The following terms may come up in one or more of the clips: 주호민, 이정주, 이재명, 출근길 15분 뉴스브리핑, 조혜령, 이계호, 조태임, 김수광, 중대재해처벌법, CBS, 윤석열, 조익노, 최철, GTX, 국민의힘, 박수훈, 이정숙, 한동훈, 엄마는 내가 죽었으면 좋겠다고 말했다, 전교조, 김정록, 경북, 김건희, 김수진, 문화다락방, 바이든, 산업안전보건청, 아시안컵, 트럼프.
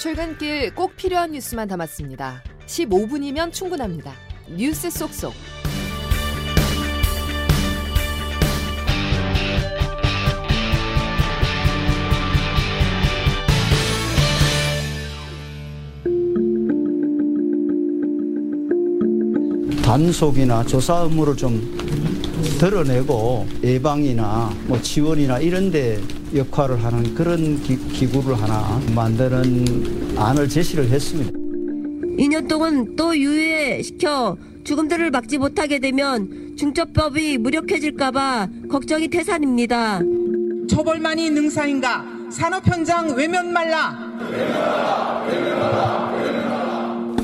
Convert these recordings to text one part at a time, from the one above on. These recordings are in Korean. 출근길 꼭 필요한 뉴스만 담았습니다. 15분이면 충분합니다. 뉴스 속속. 단속이나 조사 의무를 좀 드러내고 예방이나 뭐 지원이나 이런 데 역할을 하는 그런 기구를 하나 만드는 안을 제시를 했습니다. 2년 동안 또 유예시켜 죽음들을 막지 못하게 되면 중처법이 무력해질까 봐 걱정이 태산입니다. 처벌만이 능사인가? 산업 현장 외면 말라.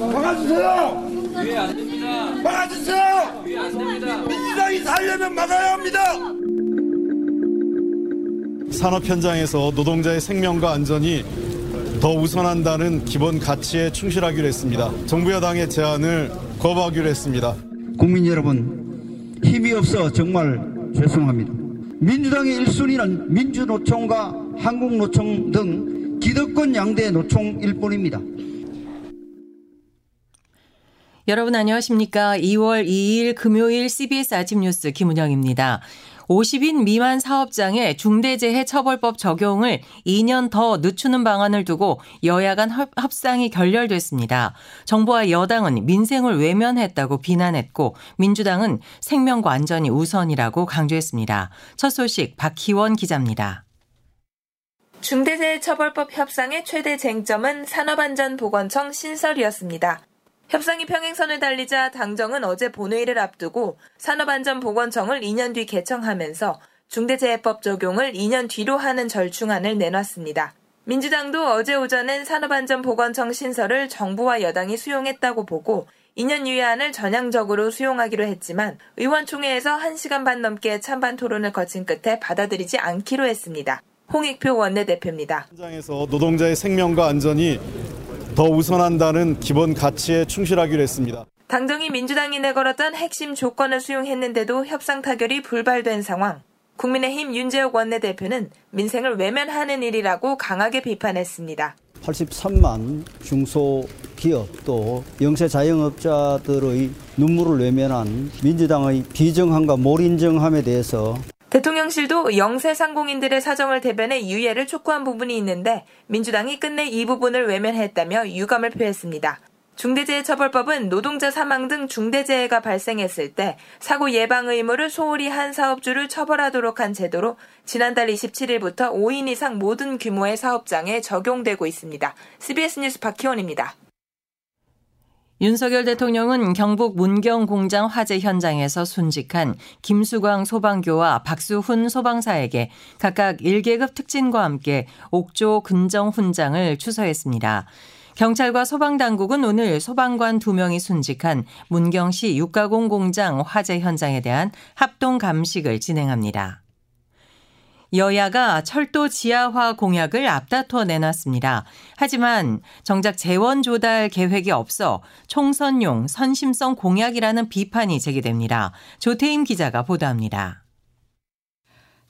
막아주세요. 예, 안 됩니다. 막아주세요. 예, 안 됩니다. 민주당이 살려면 막아야 합니다. 산업 현장에서 노동자의 생명과 안전이 더 우선한다는 기본 가치에 충실하기로 했습니다. 정부 여당의 제안을 거부하기로 했습니다. 국민 여러분, 힘이 없어 정말 죄송합니다. 민주당의 1순위는 민주노총과 한국노총 등 기득권 양대 노총일 뿐입니다. 여러분 안녕하십니까? 2월 2일 금요일 CBS 아침 뉴스 김은영입니다. 50인 미만 사업장의 중대재해처벌법 적용을 2년 더 늦추는 방안을 두고 여야 간 협상이 결렬됐습니다. 정부와 여당은 민생을 외면했다고 비난했고 민주당은 생명과 안전이 우선이라고 강조했습니다. 첫 소식 박희원 기자입니다. 중대재해처벌법 협상의 최대 쟁점은 산업안전보건청 신설이었습니다. 협상이 평행선을 달리자 당정은 어제 본회의를 앞두고 산업안전보건청을 2년 뒤 개청하면서 중대재해법 적용을 2년 뒤로 하는 절충안을 내놨습니다. 민주당도 어제 오전엔 산업안전보건청 신설을 정부와 여당이 수용했다고 보고 2년 유예안을 전향적으로 수용하기로 했지만 의원총회에서 1시간 반 넘게 찬반 토론을 거친 끝에 받아들이지 않기로 했습니다. 홍익표 원내대표입니다. 현장에서 노동자의 생명과 안전이 더 우선한다는 기본 가치에 충실하기로 했습니다. 당정이 민주당이 내걸었던 핵심 조건을 수용했는데도 협상 타결이 불발된 상황. 국민의힘 윤재욱 원내대표는 민생을 외면하는 일이라고 강하게 비판했습니다. 83만 중소기업 또 영세자영업자들의 눈물을 외면한 민주당의 비정함과 몰인정함에 대해서 대통령실도 영세상공인들의 사정을 대변해 유예를 촉구한 부분이 있는데 민주당이 끝내 이 부분을 외면했다며 유감을 표했습니다. 중대재해처벌법은 노동자 사망 등 중대재해가 발생했을 때 사고 예방 의무를 소홀히 한 사업주를 처벌하도록 한 제도로 지난달 27일부터 5인 이상 모든 규모의 사업장에 적용되고 있습니다. CBS 뉴스 박희원입니다. 윤석열 대통령은 경북 문경 공장 화재 현장에서 순직한 김수광 소방교와 박수훈 소방사에게 각각 1계급 특진과 함께 옥조 근정 훈장을 추서했습니다. 경찰과 소방당국은 오늘 소방관 2명이 순직한 문경시 육가공 공장 화재 현장에 대한 합동 감식을 진행합니다. 여야가 철도 지하화 공약을 앞다퉈 내놨습니다. 하지만 정작 재원 조달 계획이 없어 총선용 선심성 공약이라는 비판이 제기됩니다. 조태임 기자가 보도합니다.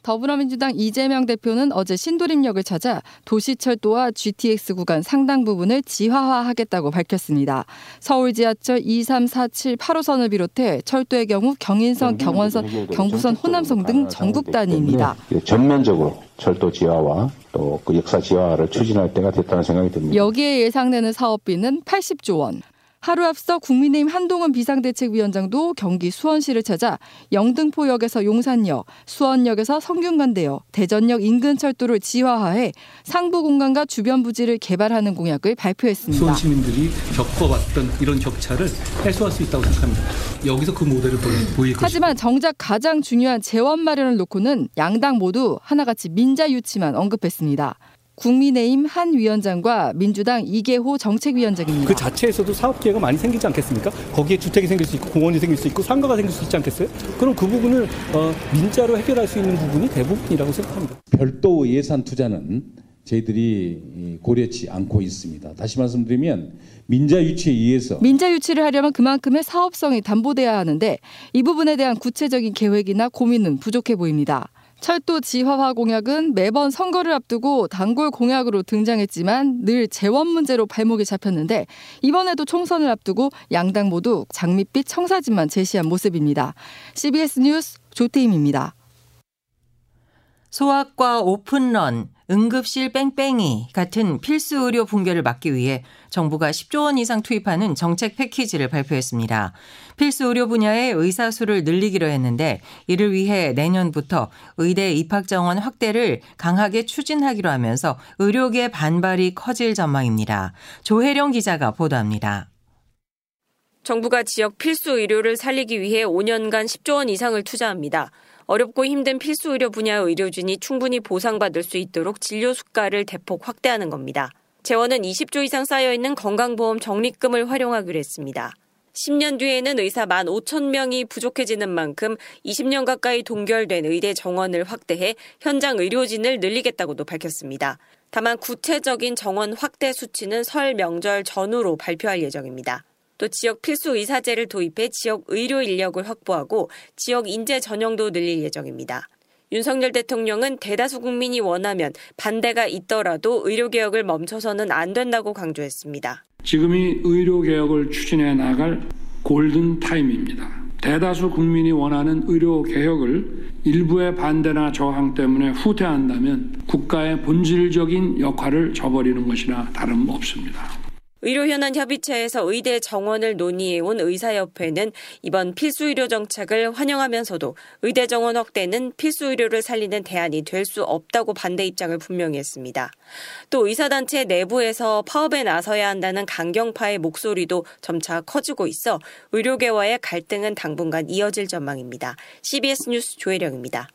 더불어민주당 이재명 대표는 어제 신도림역을 찾아 도시철도와 GTX 구간 상당 부분을 지하화하겠다고 밝혔습니다. 서울 지하철 2, 3, 4, 7, 8호선을 비롯해 철도의 경우 경인선, 경원선, 경부선, 호남선 등 전국 단위입니다. 전면적으로 철도 지하화 또 그 역사 지하화를 추진할 때가 됐다는 생각이 듭니다. 여기에 예상되는 사업비는 80조 원. 하루 앞서 국민의힘 한동훈 비상대책위원장도 경기 수원시를 찾아 영등포역에서 용산역, 수원역에서 성균관대역, 대전역 인근 철도를 지하화해 상부 공간과 주변 부지를 개발하는 공약을 발표했습니다. 수원 시민들이 겪어왔던 이런 격차를 해소할 수 있다고 생각합니다. 여기서 그 모델을 보일 것입니다. 하지만 정작 가장 중요한 재원 마련을 놓고는 양당 모두 하나같이 민자 유치만 언급했습니다. 국민의힘 한 위원장과 민주당 이계호 정책위원장입니다. 그 자체에서도 사업기회가 많이 생기지 않겠습니까? 거기에 주택이 생길 수 있고 공원이 생길 수 있고 상가가 생길 수 있지 않겠어요? 그럼 그 부분을 민자로 해결할 수 있는 부분이 대부분이라고 생각합니다. 별도 예산 투자는 저희들이 고려치 않고 있습니다. 다시 말씀드리면 민자 유치에 의해서. 민자 유치를 하려면 그만큼의 사업성이 담보돼야 하는데 이 부분에 대한 구체적인 계획이나 고민은 부족해 보입니다. 철도 지화화 공약은 매번 선거를 앞두고 단골 공약으로 등장했지만 늘 재원 문제로 발목이 잡혔는데 이번에도 총선을 앞두고 양당 모두 장밋빛 청사진만 제시한 모습입니다. CBS 뉴스 조태임입니다. 소아과 오픈런, 응급실 뺑뺑이 같은 필수 의료 붕괴를 막기 위해 정부가 10조 원 이상 투입하는 정책 패키지를 발표했습니다. 필수 의료 분야의 의사 수를 늘리기로 했는데 이를 위해 내년부터 의대 입학 정원 확대를 강하게 추진하기로 하면서 의료계 반발이 커질 전망입니다. 조혜령 기자가 보도합니다. 정부가 지역 필수 의료를 살리기 위해 5년간 10조 원 이상을 투자합니다. 어렵고 힘든 필수 의료 분야 의료진이 충분히 보상받을 수 있도록 진료 수가를 대폭 확대하는 겁니다. 재원은 20조 이상 쌓여있는 건강보험 적립금을 활용하기로 했습니다. 10년 뒤에는 의사 15,000명이 부족해지는 만큼 20년 가까이 동결된 의대 정원을 확대해 현장 의료진을 늘리겠다고도 밝혔습니다. 다만 구체적인 정원 확대 수치는 설 명절 전후로 발표할 예정입니다. 또 지역 필수 의사제를 도입해 지역 의료 인력을 확보하고 지역 인재 전형도 늘릴 예정입니다. 윤석열 대통령은 대다수 국민이 원하면 반대가 있더라도 의료개혁을 멈춰서는 안 된다고 강조했습니다. 지금이 의료개혁을 추진해 나갈 골든 타임입니다. 대다수 국민이 원하는 의료개혁을 일부의 반대나 저항 때문에 후퇴한다면 국가의 본질적인 역할을 저버리는 것이나 다름없습니다. 의료현안협의체에서 의대 정원을 논의해온 의사협회는 이번 필수의료 정책을 환영하면서도 의대 정원 확대는 필수의료를 살리는 대안이 될 수 없다고 반대 입장을 분명히 했습니다. 또 의사단체 내부에서 파업에 나서야 한다는 강경파의 목소리도 점차 커지고 있어 의료계와의 갈등은 당분간 이어질 전망입니다. CBS 뉴스 조혜령입니다.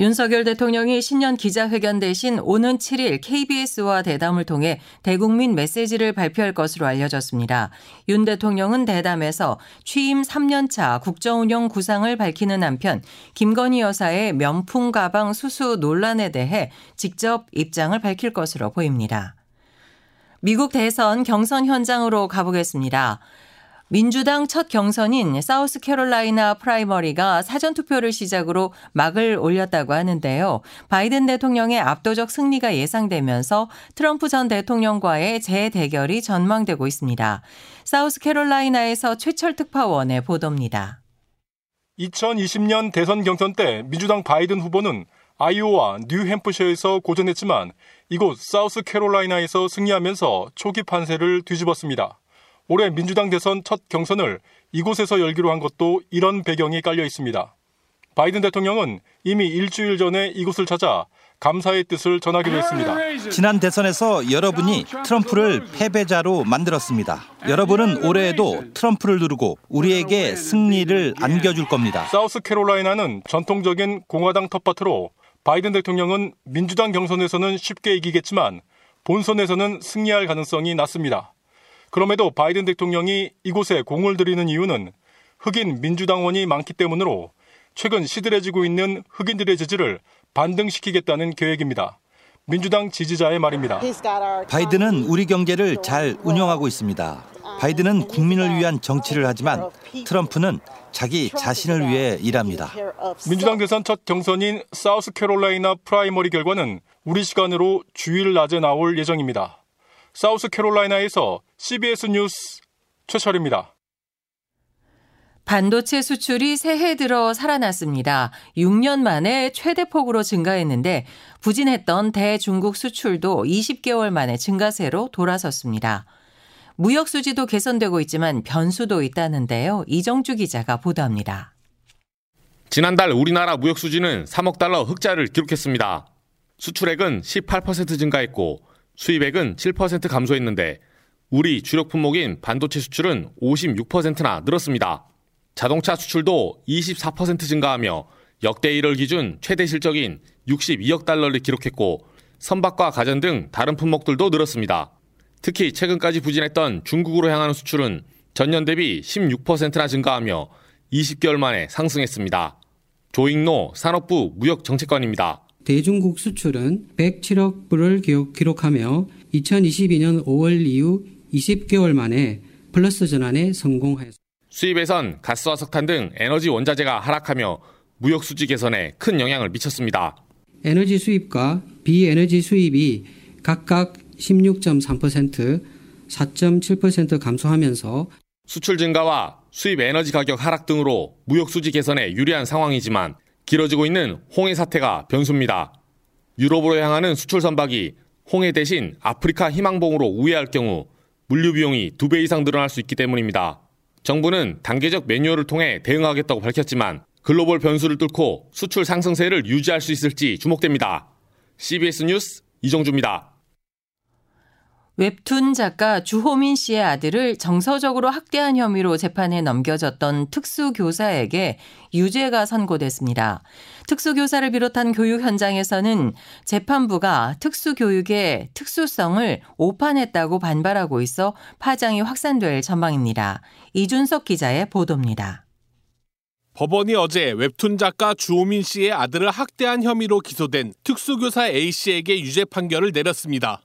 윤석열 대통령이 신년 기자회견 대신 오는 7일 KBS와 대담을 통해 대국민 메시지를 발표할 것으로 알려졌습니다. 윤 대통령은 대담에서 취임 3년차 국정운영 구상을 밝히는 한편 김건희 여사의 명품 가방 수수 논란에 대해 직접 입장을 밝힐 것으로 보입니다. 미국 대선 경선 현장으로 가보겠습니다. 민주당 첫 경선인 사우스캐롤라이나 프라이머리가 사전투표를 시작으로 막을 올렸다고 하는데요. 바이든 대통령의 압도적 승리가 예상되면서 트럼프 전 대통령과의 재대결이 전망되고 있습니다. 사우스캐롤라이나에서 최철 특파원의 보도입니다. 2020년 대선 경선 때 민주당 바이든 후보는 아이오와 뉴햄프셔에서 고전했지만 이곳 사우스캐롤라이나에서 승리하면서 초기 판세를 뒤집었습니다. 올해 민주당 대선 첫 경선을 이곳에서 열기로 한 것도 이런 배경이 깔려 있습니다. 바이든 대통령은 이미 일주일 전에 이곳을 찾아 감사의 뜻을 전하기로 했습니다. 지난 대선에서 여러분이 트럼프를 패배자로 만들었습니다. 여러분은 올해에도 트럼프를 누르고 우리에게 승리를 안겨줄 겁니다. 사우스캐롤라이나는 전통적인 공화당 텃밭으로 바이든 대통령은 민주당 경선에서는 쉽게 이기겠지만 본선에서는 승리할 가능성이 낮습니다. 그럼에도 바이든 대통령이 이곳에 공을 들이는 이유는 흑인 민주당원이 많기 때문으로 최근 시들해지고 있는 흑인들의 지지를 반등시키겠다는 계획입니다. 민주당 지지자의 말입니다. 바이든은 우리 경제를 잘 운영하고 있습니다. 바이든은 국민을 위한 정치를 하지만 트럼프는 자기 자신을 위해 일합니다. 민주당 대선 첫 경선인 사우스캐롤라이나 프라이머리 결과는 우리 시간으로 주일 낮에 나올 예정입니다. 사우스캐롤라이나에서 CBS 뉴스 최철입니다. 반도체 수출이 새해 들어 살아났습니다. 6년 만에 최대폭으로 증가했는데 부진했던 대중국 수출도 20개월 만에 증가세로 돌아섰습니다. 무역 수지도 개선되고 있지만 변수도 있다는데요. 이정주 기자가 보도합니다. 지난달 우리나라 무역 수지는 3억 달러 흑자를 기록했습니다. 수출액은 18% 증가했고 수입액은 7% 감소했는데 우리 주력 품목인 반도체 수출은 56%나 늘었습니다. 자동차 수출도 24% 증가하며 역대 1월 기준 최대 실적인 62억 달러를 기록했고 선박과 가전 등 다른 품목들도 늘었습니다. 특히 최근까지 부진했던 중국으로 향하는 수출은 전년 대비 16%나 증가하며 20개월 만에 상승했습니다. 조익노 산업부 무역정책관입니다. 대중국 수출은 107억 불을 기록하며 2022년 5월 이후 20개월 만에 플러스 전환에 성공하였습니다. 수입에선 가스와 석탄 등 에너지 원자재가 하락하며 무역 수지 개선에 큰 영향을 미쳤습니다. 에너지 수입과 비에너지 수입이 각각 16.3%, 4.7% 감소하면서 수출 증가와 수입 에너지 가격 하락 등으로 무역 수지 개선에 유리한 상황이지만 길어지고 있는 홍해 사태가 변수입니다. 유럽으로 향하는 수출 선박이 홍해 대신 아프리카 희망봉으로 우회할 경우 물류 비용이 2배 이상 늘어날 수 있기 때문입니다. 정부는 단계적 매뉴얼을 통해 대응하겠다고 밝혔지만 글로벌 변수를 뚫고 수출 상승세를 유지할 수 있을지 주목됩니다. CBS 뉴스 이정주입니다. 웹툰 작가 주호민 씨의 아들을 정서적으로 학대한 혐의로 재판에 넘겨졌던 특수교사에게 유죄가 선고됐습니다. 특수교사를 비롯한 교육 현장에서는 재판부가 특수교육의 특수성을 오판했다고 반발하고 있어 파장이 확산될 전망입니다. 이준석 기자의 보도입니다. 법원이 어제 웹툰 작가 주호민 씨의 아들을 학대한 혐의로 기소된 특수교사 A씨에게 유죄 판결을 내렸습니다.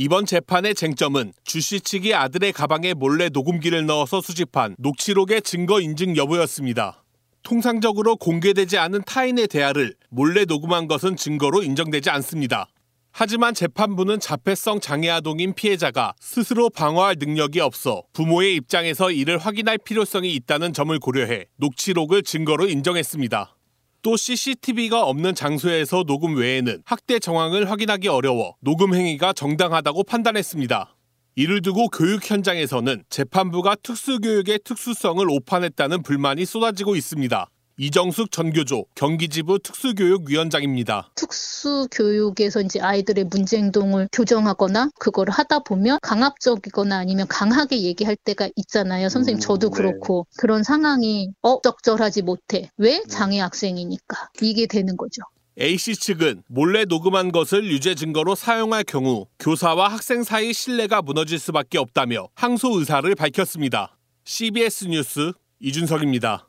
이번 재판의 쟁점은 주씨 측이 아들의 가방에 몰래 녹음기를 넣어서 수집한 녹취록의 증거 인증 여부였습니다. 통상적으로 공개되지 않은 타인의 대화를 몰래 녹음한 것은 증거로 인정되지 않습니다. 하지만 재판부는 자폐성 장애 아동인 피해자가 스스로 방어할 능력이 없어 부모의 입장에서 이를 확인할 필요성이 있다는 점을 고려해 녹취록을 증거로 인정했습니다. 또 CCTV가 없는 장소에서 녹음 외에는 학대 정황을 확인하기 어려워 녹음 행위가 정당하다고 판단했습니다. 이를 두고 교육 현장에서는 재판부가 특수교육의 특수성을 오판했다는 불만이 쏟아지고 있습니다. 이정숙 전교조 경기지부 특수교육위원장입니다. 특수교육에서 이제 아이들의 문제행동을 교정하거나 그걸 하다 보면 강압적이거나 아니면 강하게 얘기할 때가 있잖아요. 선생님 저도 그렇고 네. 그런 상황이 적절하지 못해. 왜? 장애 학생이니까. 이게 되는 거죠. A씨 측은 몰래 녹음한 것을 유죄 증거로 사용할 경우 교사와 학생 사이 신뢰가 무너질 수밖에 없다며 항소 의사를 밝혔습니다. CBS 뉴스 이준석입니다.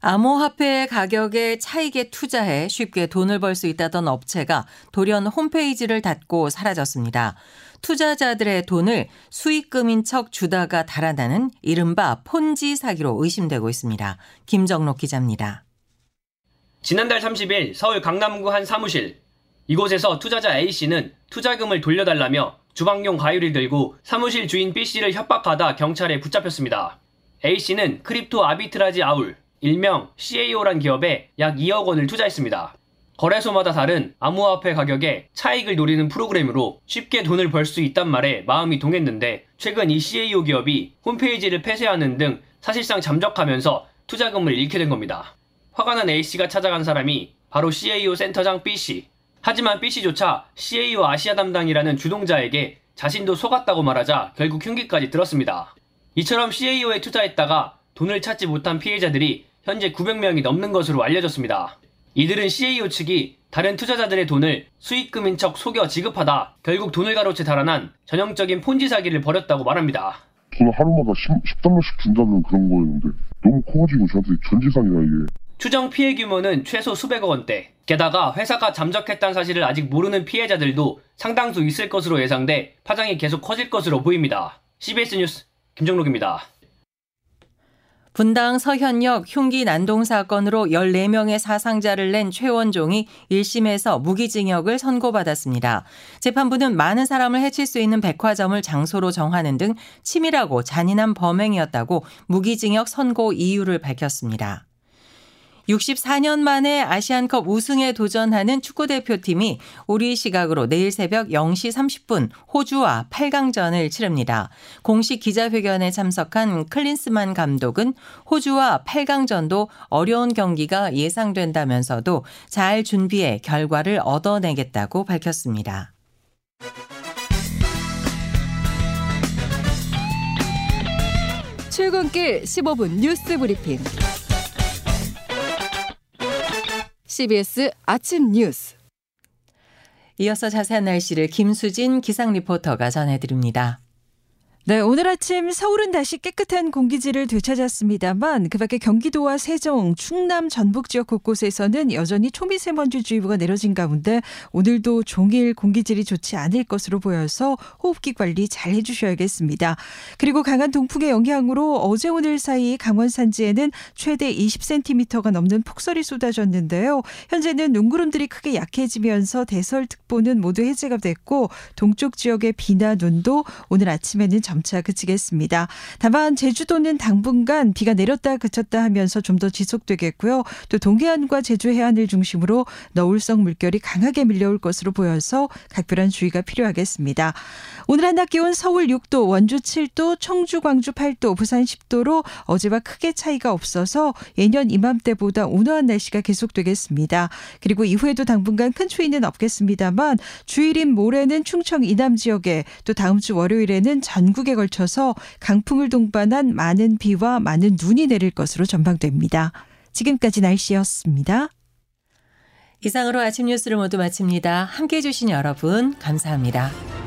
암호화폐 가격의 차익에 투자해 쉽게 돈을 벌 수 있다던 업체가 돌연 홈페이지를 닫고 사라졌습니다. 투자자들의 돈을 수익금인 척 주다가 달아나는 이른바 폰지 사기로 의심되고 있습니다. 김정록 기자입니다. 지난달 30일 서울 강남구 한 사무실. 이곳에서 투자자 A씨는 투자금을 돌려달라며 주방용 가위를 들고 사무실 주인 B씨를 협박하다 경찰에 붙잡혔습니다. A씨는 크립토 아비트라지 아울, 일명 CAO란 기업에 약 2억 원을 투자했습니다. 거래소마다 다른 암호화폐 가격에 차익을 노리는 프로그램으로 쉽게 돈을 벌 수 있단 말에 마음이 동했는데 최근 이 CAO 기업이 홈페이지를 폐쇄하는 등 사실상 잠적하면서 투자금을 잃게 된 겁니다. 화가 난 A씨가 찾아간 사람이 바로 CAO 센터장 B씨. 하지만 B씨조차 CAO 아시아 담당이라는 주동자에게 자신도 속았다고 말하자 결국 흉기까지 들었습니다. 이처럼 CAO에 투자했다가 돈을 찾지 못한 피해자들이 현재 900명이 넘는 것으로 알려졌습니다. 이들은 CAO 측이 다른 투자자들의 돈을 수익금인 척 속여 지급하다 결국 돈을 가로채 달아난 전형적인 폰지 사기를 벌였다고 말합니다. 저는 하루마다 10달러씩 준다는 그런 거였는데 너무 커가지고 저한테 전지상이야 이게. 추정 피해 규모는 최소 수백억 원대. 게다가 회사가 잠적했다는 사실을 아직 모르는 피해자들도 상당수 있을 것으로 예상돼 파장이 계속 커질 것으로 보입니다. CBS 뉴스 김정록입니다. 분당 서현역 흉기 난동 사건으로 14명의 사상자를 낸 최원종이 1심에서 무기징역을 선고받았습니다. 재판부는 많은 사람을 해칠 수 있는 백화점을 장소로 정하는 등 치밀하고 잔인한 범행이었다고 무기징역 선고 이유를 밝혔습니다. 64년 만에 아시안컵 우승에 도전하는 축구대표팀이 우리 시각으로 내일 새벽 0시 30분 호주와 8강전을 치릅니다. 공식 기자회견에 참석한 클린스만 감독은 호주와 8강전도 어려운 경기가 예상된다면서도 잘 준비해 결과를 얻어내겠다고 밝혔습니다. 출근길 15분 뉴스 브리핑. CBS 아침 뉴스. 이어서 자세한 날씨를 김수진 기상 리포터가 전해드립니다. 네, 오늘 아침 서울은 다시 깨끗한 공기질을 되찾았습니다만 그밖에 경기도와 세종, 충남, 전북 지역 곳곳에서는 여전히 초미세먼지주의보가 내려진 가운데 오늘도 종일 공기질이 좋지 않을 것으로 보여서 호흡기 관리 잘 해주셔야겠습니다. 그리고 강한 동풍의 영향으로 어제 오늘 사이 강원 산지에는 최대 20cm가 넘는 폭설이 쏟아졌는데요. 현재는 눈구름들이 크게 약해지면서 대설특보는 모두 해제가 됐고 동쪽 지역의 비나 눈도 오늘 아침에는 점차 그치겠습니다. 다만 제주도는 당분간 비가 내렸다 그쳤다 하면서 좀 더 지속되겠고요. 또 동해안과 제주 해안을 중심으로 너울성 물결이 강하게 밀려올 것으로 보여서 각별한 주의가 필요하겠습니다. 오늘 한낮 기온 서울 6도, 원주 7도, 청주, 광주 8도, 부산 10도로 어제와 크게 차이가 없어서 예년 이맘때보다 온화한 날씨가 계속되겠습니다. 그리고 이후에도 당분간 큰 추위는 없겠습니다만 주일인 모레는 충청 이남 지역에 또 다음 주 월요일에는 전국에 걸쳐서 강풍을 동반한 많은 비와 많은 눈이 내릴 것으로 전망됩니다. 지금까지 날씨였습니다. 이상으로 아침 뉴스를 모두 마칩니다. 함께해 주신 여러분 감사합니다.